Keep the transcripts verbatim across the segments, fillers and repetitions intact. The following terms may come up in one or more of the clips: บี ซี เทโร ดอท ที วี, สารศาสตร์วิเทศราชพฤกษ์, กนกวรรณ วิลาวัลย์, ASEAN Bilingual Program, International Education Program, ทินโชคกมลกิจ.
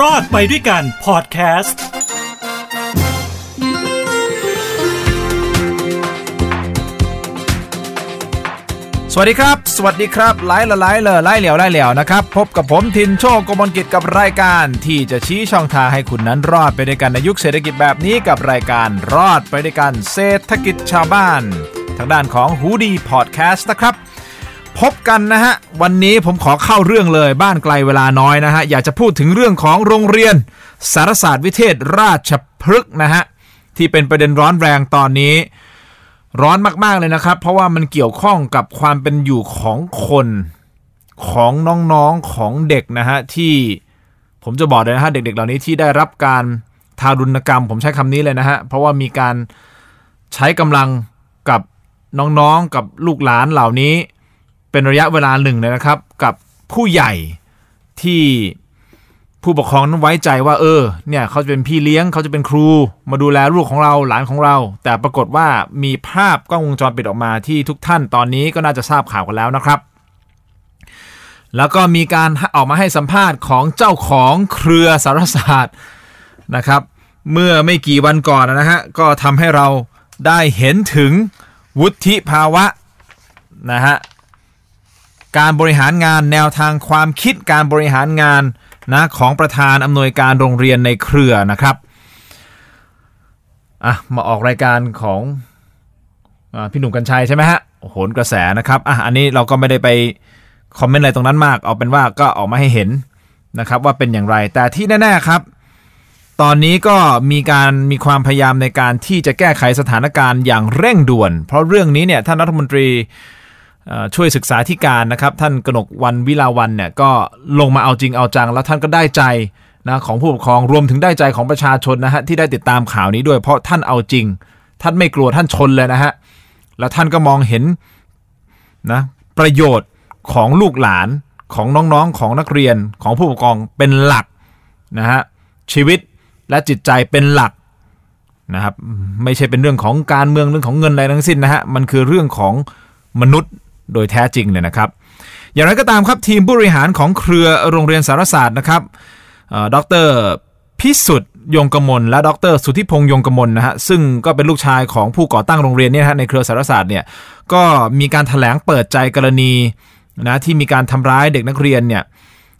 รอดไปด้วยกันพอดแคสต์สวัสดีครับสวัสดีครับไล่ละไล่เลอไล่เหลียวไล่เหลียวนะครับพบกับผมทินโชคกมลกิจกับรายการที่จะชี้ช่องทางให้คุณนั้นรอดไปด้วยกันในยุคเศรษฐกิจแบบนี้กับรายการรอดไปด้วยกันเศรษฐกิจชาวบ้านทางด้านของฮูดี้พอดแคสต์นะครับพบกันนะฮะวันนี้ผมขอเข้าเรื่องเลยบ้านไกลเวลาน้อยนะฮะอยากจะพูดถึงเรื่องของโรงเรียนสารศาสตร์วิเทศราชพฤกษ์นะฮะที่เป็นประเด็นร้อนแรงตอนนี้ร้อนมากๆเลยนะครับเพราะว่ามันเกี่ยวข้องกับความเป็นอยู่ของคนของน้องๆของเด็กนะฮะที่ผมจะบอกเลยนะฮะเด็กๆเหล่านี้ที่ได้รับการทารุณกรรมผมใช้คำนี้เลยนะฮะเพราะว่ามีการใช้กำลังกับน้องๆกับลูกหลานเหล่านี้เป็นระยะเวลาหนึ่งเลยนะครับกับผู้ใหญ่ที่ผู้ปกครองนั้นไว้ใจว่าเออเนี่ยเขาจะเป็นพี่เลี้ยงเขาจะเป็นครูมาดูแลลูกของเราหลานของเราแต่ปรากฏว่ามีภาพกล้องวงจรปิดออกมาที่ทุกท่านตอนนี้ก็น่าจะทราบข่าวกันแล้วนะครับแล้วก็มีการออกมาให้สัมภาษณ์ของเจ้าของเครือสารศาสตร์นะครับเมื่อไม่กี่วันก่อนนะฮะก็ทำให้เราได้เห็นถึงวุฒิภาวะนะฮะการบริหารงานแนวทางความคิดการบริหารงานนะของประธานอำนวยการโรงเรียนในเครือนะครับอ่ะมาออกรายการของอ่าพี่หนุ่มกัญชัยใช่ไหมฮะโหนกระแสนะครับอ่ะอันนี้เราก็ไม่ได้ไปคอมเมนต์อะไรตรงนั้นมากเอาเป็นว่าก็ออกมาให้เห็นนะครับว่าเป็นอย่างไรแต่ที่แน่ๆครับตอนนี้ก็มีการมีความพยายามในการที่จะแก้ไขสถานการณ์อย่างเร่งด่วนเพราะเรื่องนี้เนี่ยท่านรัฐมนตรีช่วยศึกษาธิการนะครับท่านกนกวรรณวิลาวัลย์เนี่ยก็ลงมาเอาจริงเอาจังแล้วท่านก็ได้ใจนะของผู้ปกครองรวมถึงได้ใจของประชาชนนะฮะที่ได้ติดตามข่าวนี้ด้วยเพราะท่านเอาจริงท่านไม่กลัวท่านชนเลยนะฮะแล้วท่านก็มองเห็นนะประโยชน์ของลูกหลานของน้องๆของนักเรียนของผู้ปกครองเป็นหลักนะฮะชีวิตและจิตใจเป็นหลักนะครับไม่ใช่เป็นเรื่องของการเมืองเรื่องของเงินอะไรทั้งสิ้นนะฮะมันคือเรื่องของมนุษย์โดยแท้จริงเลยนะครับอย่างไรก็ตามครับทีมผู้บริหารของเครือโรงเรียนสารศาสตร์นะครับดร.พิสุทธิ์ยงกมลและดร.สุทธิพงษ์ยงกมลนะฮะซึ่งก็เป็นลูกชายของผู้ก่อตั้งโรงเรียนเนี่ยฮะในเครือสารศาสตร์เนี่ยก็มีการแถลงเปิดใจกรณีนะที่มีการทำร้ายเด็กนักเรียนเนี่ย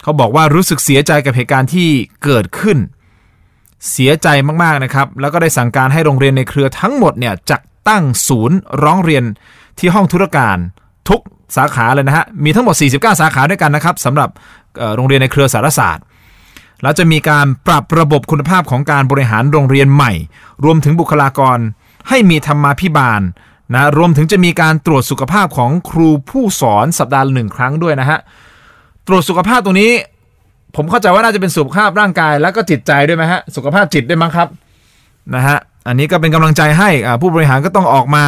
เขาบอกว่ารู้สึกเสียใจกับเหตุการณ์ที่เกิดขึ้นเสียใจมากๆนะครับแล้วก็ได้สั่งการให้โรงเรียนในเครือทั้งหมดเนี่ยจัดตั้งศูนย์ร้องเรียนที่ห้องธุรการทุกสาขาเลยนะฮะมีทั้งหมดสี่สิบเก้าสาขาด้วยกันนะครับสำหรับโรงเรียนในเครือสารศาสตร์แล้วจะมีการปรับระบบคุณภาพของการบริหารโรงเรียนใหม่รวมถึงบุคลากรให้มีธรรมาภิบาลนะรวมถึงจะมีการตรวจสุขภาพของครูผู้สอนสัปดาห์ละหนึ่งครั้งด้วยนะฮะตรวจสุขภาพตรงนี้ผมเข้าใจว่าน่าจะเป็นสุขภาพร่างกายแล้วก็จิตใจด้วยไหมฮะสุขภาพจิตด้วยมั้งครับนะฮะอันนี้ก็เป็นกำลังใจให้ผู้บริหารก็ต้องออกมา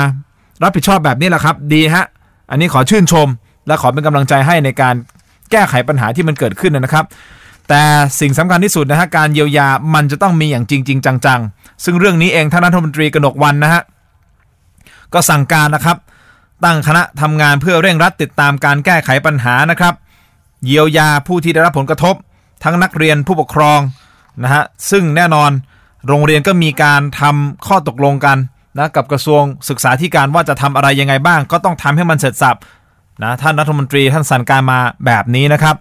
รับผิดชอบแบบนี้แหละครับดีฮะอันนี้ขอชื่นชมและขอเป็นกำลังใจให้ในการแก้ไขปัญหาที่มันเกิดขึ้นนะครับแต่สิ่งสำคัญที่สุดนะฮะการเยียวยามันจะต้องมีอย่างจริงๆจังๆซึ่งเรื่องนี้เองท่านรัฐมนตรีกนกวรรณนะฮะก็สั่งการนะครับตั้งคณะทำงานเพื่อเร่งรัดติดตามการแก้ไขปัญหานะครับเยียวยาผู้ที่ได้รับผลกระทบทั้งนักเรียนผู้ปกครองนะฮะซึ่งแน่นอนโรงเรียนก็มีการทำข้อตกลงกันนะกับกระทรวงศึกษาธิการว่าจะทำอะไรยังไงบ้างก็ต้องทำให้มันเสร็จสรรพนะท่านรัฐมนตรีท่านสั่งการมาแบบนี้นะครับ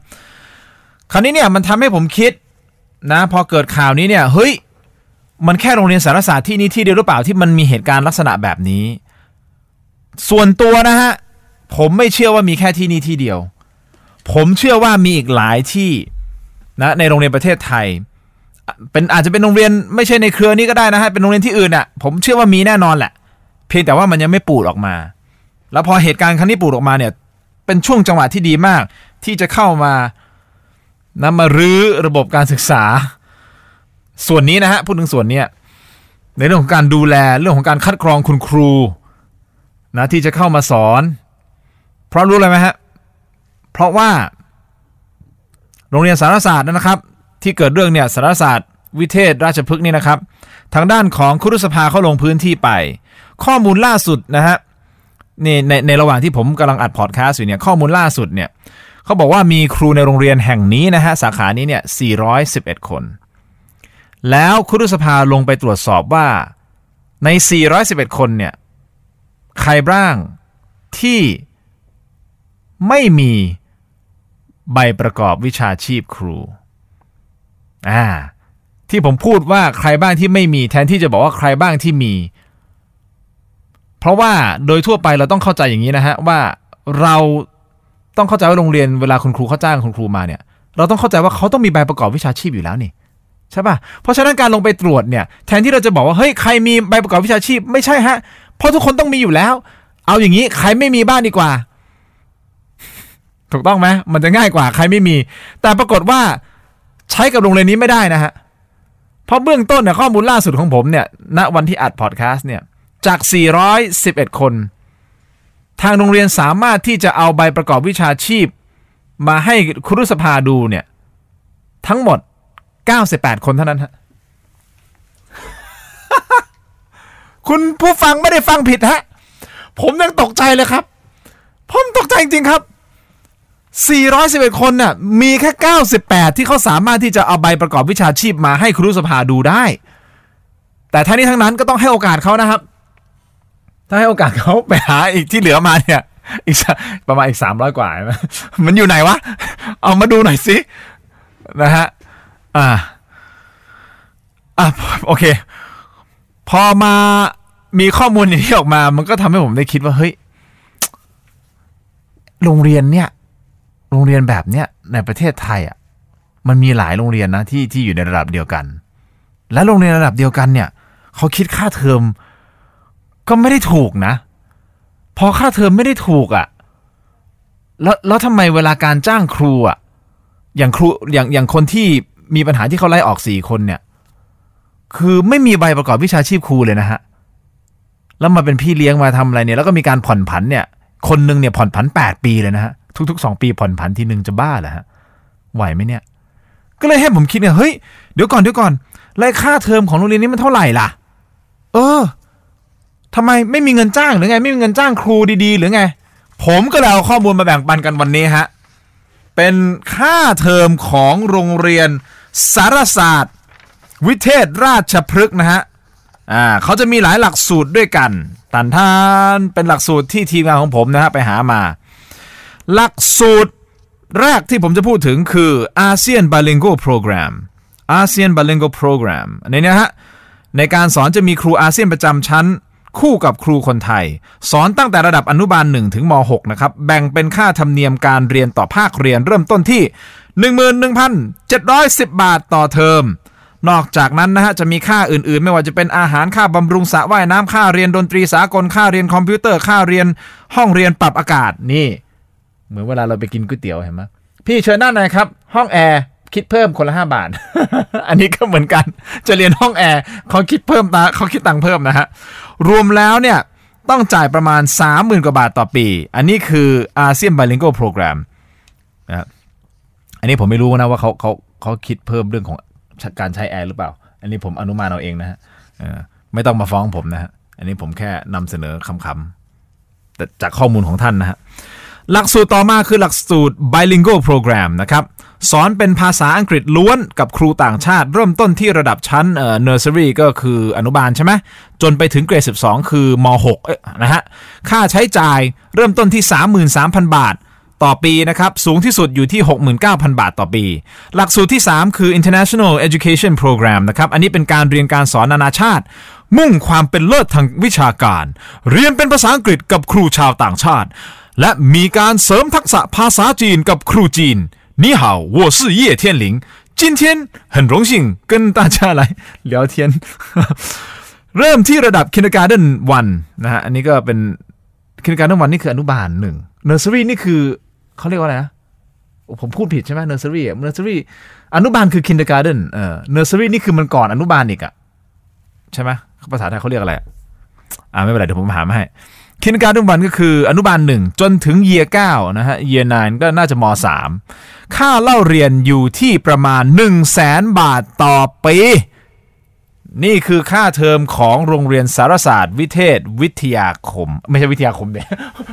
คราวนี้เนี่ยมันทำให้ผมคิดนะพอเกิดข่าวนี้เนี่ยเฮ้ยมันแค่โรงเรียนสารศาสตร์ที่นี่ที่เดียวหรือเปล่าที่มันมีเหตุการณ์ลักษณะแบบนี้ส่วนตัวนะฮะผมไม่เชื่อว่ามีแค่ที่นี่ที่เดียวผมเชื่อว่ามีอีกหลายที่นะในโรงเรียนประเทศไทยเป็นอาจจะเป็นโรงเรียนไม่ใช่ในเครือนี้ก็ได้นะฮะเป็นโรงเรียนที่อื่นอ่ะผมเชื่อว่ามีแน่นอนแหละเพียงแต่ว่ามันยังไม่ปูดออกมาแล้วพอเหตุการณ์ครั้งนี้ปูดออกมาเนี่ยเป็นช่วงจังหวะที่ดีมากที่จะเข้ามานะมารื้อระบบการศึกษาส่วนนี้นะฮะพูดถึงส่วนเนี้ยในเรื่องของการดูแลเรื่องของการคัดกรองคุณครูนะที่จะเข้ามาสอนเพราะรู้อะไรไหมฮะเพราะว่าโรงเรียนสารศาสตร์นะครับที่เกิดเรื่องเนี่ยสารศาสตร์วิเทศราชพฤกษ์นี่นะครับทางด้านของครุสภาเข้าลงพื้นที่ไปข้อมูลล่าสุดนะฮะในในในระหว่างที่ผมกำลังอัดพอดแคสต์อยู่เนี่ยข้อมูลล่าสุดเนี่ย เขาบอกว่ามีครูในโรงเรียนแห่งนี้นะฮะสาขานี้เนี่ยสี่ร้อยสิบเอ็ดคนแล้วครุสภาลงไปตรวจสอบว่าในสี่ร้อยสิบเอ็ดคนเนี่ยใครบ้างที่ไม่มีใบประกอบวิชาชีพครูอ่าที่ผมพูดว่าใครบ้างที่ไม่มีแทนที่จะบอกว่าใครบ้างที่มีเพราะว่าโดยทั่วไปเราต้องเข้าใจอย่างนี้นะฮะว่าเราต้องเข้าใจว่าโรงเรียนเวลาคุณครูเขาจ้างคุณครูมาเนี่ยเราต้องเข้าใจว่าเขาต้องมีใบประกอบวิชาชีพอยู่แล้วนี่ใช่ป่ะเพราะฉะนั้นการลงไปตรวจเนี่ยแทนที่เราจะบอกว่าเฮ้ยใครมีใบประกอบวิชาชีพไม่ใช่ฮะเพราะทุกคนต้องมีอยู่แล้วเอาอย่างนี้ใครไม่มีบ้างดีกว่าถูกต้องไหมมันจะง่ายกว่าใครไม่มีแต่ปรากฏว่าใช้กับโรงเรียนนี้ไม่ได้นะฮะเพราะเบื้องต้นเนี่ยข้อมูลล่าสุดของผมเนี่ยณวันที่อัดพอดแคสต์เนี่ยจากสี่ร้อยสิบเอ็ดคนทางโรงเรียนสามารถที่จะเอาใบประกอบวิชาชีพมาให้ครุสภาดูเนี่ยทั้งหมดเก้าสิบแปดคนเท่านั้นฮะ คุณผู้ฟังไม่ได้ฟังผิดฮะผมยังตกใจเลยครับผมตกใจจริงๆครับสี่ร้อยสิบเอ็ดคนน่ะมีแค่เก้าสิบแปดที่เขาสามารถที่จะเอาใบประกอบวิชาชีพมาให้ครูสภาดูได้แต่ทั้งนี้ทั้งนั้นก็ต้องให้โอกาสเขานะครับถ้าให้โอกาสเขาไปหาอีกที่เหลือมาเนี่ยอีกประมาณอีกสามร้อยกว่ามันอยู่ไหนวะเอามาดูหน่อยสินะฮะอ่าอ่ะโอเคพอมามีข้อมูลอย่างนี้ออกมามันก็ทำให้ผมได้คิดว่าเฮ้ยโรงเรียนเนี่ยโรงเรียนแบบเนี้ยในประเทศไทยอ่ะมันมีหลายโรงเรียนนะที่ที่อยู่ในระดับเดียวกันและโรงเรียนระดับเดียวกันเนี่ยเขาคิดค่าเทอมก็ไม่ได้ถูกนะพอค่าเทอมไม่ได้ถูกอ่ะแล้วแล้วทำไมเวลาการจ้างครูอ่ะอย่างครูอย่างอย่างคนที่มีปัญหาที่เขาไล่ออกสี่คนเนี่ยคือไม่มีใบประกอบวิชาชีพครูเลยนะฮะแล้วมาเป็นพี่เลี้ยงมาทำอะไรเนี่ยแล้วก็มีการผ่อนผันเนี่ยคนนึงเนี่ยผ่อนผันแปดปีเลยนะฮะทุกๆสองปีผ่อนผันทีนึงจะบ้าเหรอฮะไหวไหมเนี่ยก็เลยให้ผมคิดเนี่ยเฮ้ยเดี๋ยวก่อนเดี๋ยวก่อนไล่ค่าเทอมของโรงเรียนนี้มันเท่าไหร่ล่ะเออทำไมไม่มีเงินจ้างหรือไงไม่มีเงินจ้างครูดีๆหรือไงผมก็เลยเอาข้อมูลมาแบ่งปันกันวันนี้ฮะเป็นค่าเทอมของโรงเรียนสารศาสตร์วิเทศราชพฤกษ์นะฮะอ่าเขาจะมีหลายหลักสูตรด้วยกันตันท่านเป็นหลักสูตรที่ทีมงานของผมนะฮะไปหามาหลักสูตรแรกที่ผมจะพูดถึงคือ ASEAN Bilingual Program ASEAN Bilingual Program อันนี้นะฮะในการสอนจะมีครูอาเซียนประจำชั้นคู่กับครูคนไทยสอนตั้งแต่ระดับอนุบาลหนึ่งถึงมหกนะครับแบ่งเป็นค่าธรรมเนียมการเรียนต่อภาคเรียนเริ่มต้นที่ หนึ่งหมื่นหนึ่งพันเจ็ดร้อยสิบ บาทต่อเทอมนอกจากนั้นนะฮะจะมีค่าอื่นๆไม่ว่าจะเป็นอาหารค่าบำรุงสระว่ายน้ำค่าเรียนดนตรีสากลค่าเรียนคอมพิวเตอร์ค่าเรียนห้องเรียนปรับอากาศนี่เหมือนเวลาเราไปกินก๋วยเตี๋ยวเห็นไหมพี่เชิญนั่นนะครับห้องแอร์คิดเพิ่มคนละห้าบาท อันนี้ก็เหมือนกันจะเรียนห้องแอร์เขาคิดเพิ่มนะเขาคิดตังค์เพิ่มนะฮะรวมแล้วเนี่ยต้องจ่ายประมาณ สามหมื่น กว่าบาทต่อปีอันนี้คือ ASEAN Bilingual Program นะอันนี้ผมไม่รู้นะว่าเขาเขาเขาคิดเพิ่มเรื่องของการใช้แอร์หรือเปล่าอันนี้ผมอนุมานเอาเองนะฮะไม่ต้องมาฟ้องผมนะฮะอันนี้ผมแค่นำเสนอคำๆแต่จากข้อมูลของท่านนะฮะหลักสูตรต่อมาคือหลักสูตร Bilingual Program นะครับสอนเป็นภาษาอังกฤษล้วนกับครูต่างชาติเริ่มต้นที่ระดับชั้นเอ่อ Nursery ก็คืออนุบาลใช่ไหมจนไปถึงเกรดสิบสองคือมหกนะฮะค่าใช้จ่ายเริ่มต้นที่ สามหมื่นสามพัน บาทต่อปีนะครับสูงที่สุดอยู่ที่ หกหมื่นเก้าพัน บาทต่อปีหลักสูตรที่สามคือ International Education Program นะครับอันนี้เป็นการเรียนการสอนนานาชาติมุ่งความเป็นเลิศทางวิชาการเรียนเป็นภาษาอังกฤษกับครูชาวต่างชาติและมีการเสริมทักษะภาษาจีนกับครูจีน你好我是叶天林今天很荣幸跟大家来聊天เริ่มที่ระดับ Kindergarten หนึ่งนะฮะอันนี้ก็เป็น Kindergarten หนึ่งนี่คืออนุบาลหนึ่ง Nursery นี่คือเขาเรียกว่าอะไรนะผมพูดผิดใช่ไหม Nursery Nursery อนุบาลคือ Kindergarten เอ่อ Nursery นี่คือมันก่อนอนุบาลอีกอ่ะใช่ไหมภาษาไทยเขาเรียกอะไรอ่าไม่เป็นไรเดี๋ยวผมหามาให้Kindergarten หนึ่งก็คืออนุบาลหนึ่งจนถึง Year เก้านะฮะ Year เก้าก็น่าจะมสามค่าเล่าเรียนอยู่ที่ประมาณ หนึ่งแสน บาทต่อปีนี่คือค่าเทอมของโรงเรียนสารศาสตร์วิเทศวิทยาคมไม่ใช่วิทยาคมเนี่ย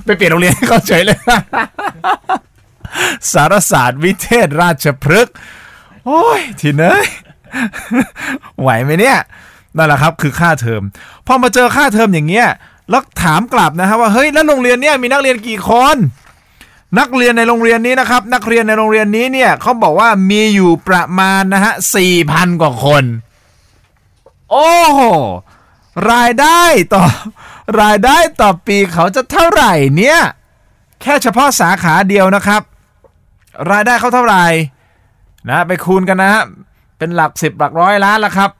ไปเปลี่ยนโรงเรียนเข้าใจเลย สารศาสตร์วิเทศราชพฤกษ์โอ้ยทีเนยไหวไหมเนี่ยนั่นแหละครับคือค่าเทอมพอมาเจอค่าเทอมอย่างเงี้ยแล้วถามกลับนะฮะว่าเฮ้ยแล้วโรงเรียนเนี่ยมีนักเรียนกี่คนนักเรียนในโรงเรียนนี้นะครับนักเรียนในโรงเรียนนี้เนี่ยเขาบอกว่ามีอยู่ประมาณนะฮะ สี่พัน กว่าคนโอ้โหรายได้ต่อรายได้ต่อปีเขาจะเท่าไหร่เนี่ยแค่เฉพาะสาขาเดียวนะครับรายได้เขาเท่าไหร่นะไปคูณกันนะฮะเป็นหลักสิบหลักร้อยล้านละครับ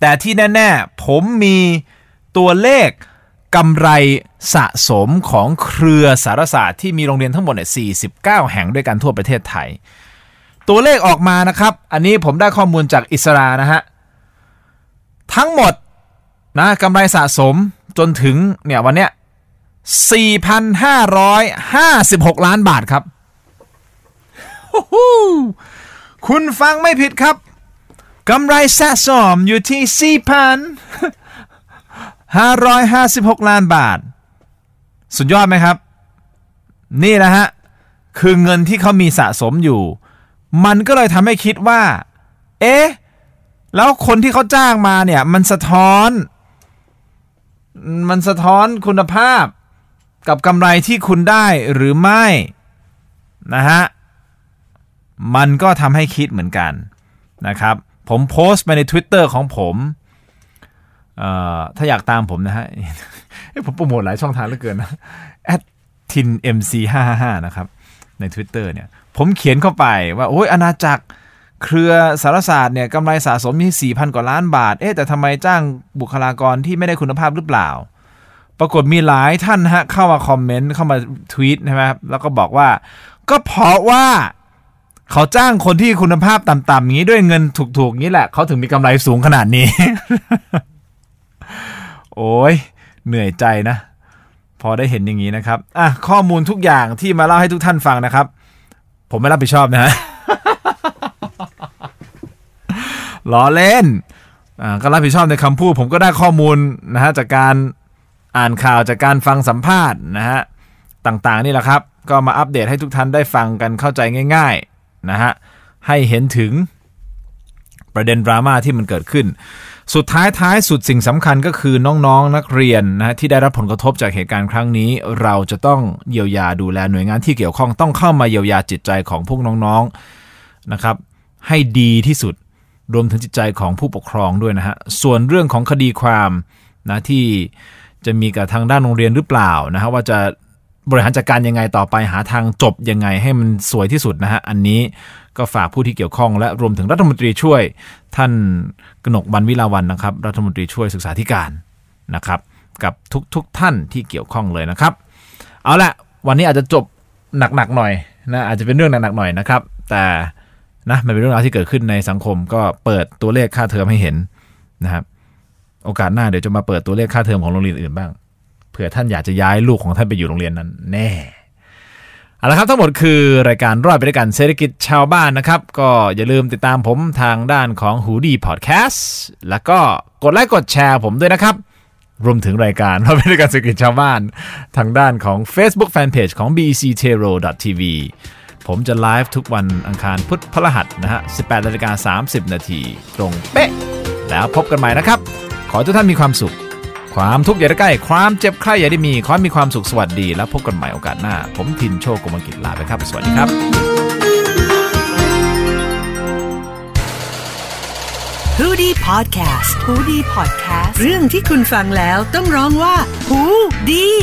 แต่ที่แน่ๆผมมีตัวเลขกำไรสะสมของเครือสารศาสตร์ที่มีโรงเรียนทั้งหมดเนี่ยสี่สิบเก้าแห่งด้วยกันทั่วประเทศไทยตัวเลขออกมานะครับอันนี้ผมได้ข้อมูลจากอิสรานะฮะทั้งหมดนะกำไรสะสมจนถึงเนี่ยวันเนี้ย สี่พันห้าร้อยห้าสิบหก ล้านบาทครับคุณฟังไม่ผิดครับกำไรสะสมอยู่ที่ สี่พันห้าร้อยห้าสิบหก ล้านบาทสุดยอดไหมครับนี่นะฮะคือเงินที่เขามีสะสมอยู่มันก็เลยทำให้คิดว่าเอ๊ะแล้วคนที่เขาจ้างมาเนี่ยมันสะท้อนมันสะท้อนคุณภาพกับกำไรที่คุณได้หรือไม่นะฮะมันก็ทำให้คิดเหมือนกันนะครับผมโพสต์ไปใน Twitter ของผมเอ่อถ้าอยากตามผมนะฮะผมโปรโมทหลายช่องทางเหลือเกินนะ แอท ทิน เอ็ม ซี ห้าห้าห้า นะครับใน Twitter เนี่ยผมเขียนเข้าไปว่าโอ้ยอาณาจักรเครือสารศาสตร์เนี่ยกำไรสะสมที่ สี่พัน กว่าล้านบาทเอ๊ะแต่ทำไมจ้างบุคลากรที่ไม่ได้คุณภาพหรือเปล่าปรากฏมีหลายท่านฮะเข้ามาคอมเมนต์เข้ามาทวีตใช่ไหมครับแล้วก็บอกว่าก็เพราะว่าเขาจ้างคนที่คุณภาพต่ำๆนี้ด้วยเงินถูกๆนี้แหละเขาถึงมีกำไรสูงขนาดนี้ โอ้ยเหนื่อยใจนะพอได้เห็นอย่างนี้นะครับอ่ะข้อมูลทุกอย่างที่มาเล่าให้ทุกท่านฟังนะครับผมไม่รับผิดชอบนะฮะ ล้อเล่นอ่าก็รับผิดชอบในคำพูดผมก็ได้ข้อมูลนะฮะจากการอ่านข่าวจากการฟังสัมภาษณ์นะฮะต่างๆนี่แหละครับก็มาอัปเดตให้ทุกท่านได้ฟังกันเข้าใจง่ายๆนะฮะให้เห็นถึงประเด็นดราม่าที่มันเกิดขึ้นสุดท้ายท้ายสุดสิ่งสำคัญก็คือน้องๆนักเรียนนะที่ได้รับผลกระทบจากเหตุการณ์ครั้งนี้เราจะต้องเยียวยาดูแลหน่วยงานที่เกี่ยวข้องต้องเข้ามาเยียวยาจิตใจของพวกน้องๆนะครับให้ดีที่สุดรวมถึงจิตใจของผู้ปกครองด้วยนะฮะส่วนเรื่องของคดีความนะที่จะมีกับทางด้านโรงเรียนหรือเปล่านะฮะว่าจะบริหารจัดการยังไงต่อไปหาทางจบยังไงให้มันสวยที่สุดนะฮะอันนี้ก็ฝากผู้ที่เกี่ยวข้องและรวมถึงรัฐมนตรีช่วยท่านกนกวรรณ วิลาวัลย์นะครับรัฐมนตรีช่วยศึกษาธิการนะครับกับทุกๆ ท, ท่านที่เกี่ยวข้องเลยนะครับเอาละวันนี้อาจจะจบหนักๆหน่อยนะอาจจะเป็นเรื่องหนักๆหน่อยนะครับแต่นะมันเป็นเรื่องราวที่เกิดขึ้นในสังคมก็เปิดตัวเลขค่าเทอมให้เห็นนะครับโอกาสหน้าเดี๋ยวจะมาเปิดตัวเลขค่าเทอมของโรงเรียนอื่นบ้างเผื่อท่านอยากจะย้ายลูกของท่านไปอยู่โรงเรียนนั้นแน่เอาละครับทั้งหมดคือรายการรอดไปด้วยกันเศรษฐกิจชาวบ้านนะครับก็อย่าลืมติดตามผมทางด้านของหูดีพอดแคสต์แล้วก็กดไลค์กดแชร์ผมด้วยนะครับรวมถึงรายการรอดไปด้วยกันเศรษฐกิจชาวบ้านทางด้านของ Facebook Fanpage ของ บี ซี เทโร ดอท ที วี ผมจะไลฟ์ทุกวันอังคารพุธพฤหัสนะฮะ สิบแปดนาฬิกาสามสิบนาที นตรงเป๊ะแล้วพบกันใหม่นะครับขอให้ทุกท่านมีความสุขความทุกข์อย่าได้ใกล้ความเจ็บไข้อย่าได้มีความมีความสุขสวัสดีแล้วพบกันใหม่โอกาสหน้าผมทินโชคกมลกิจลาไปครับสวัสดีครับฮูดี้พอดแคสต์ฮูดี้พอดแคสต์เรื่องที่คุณฟังแล้วต้องร้องว่าฮูดี้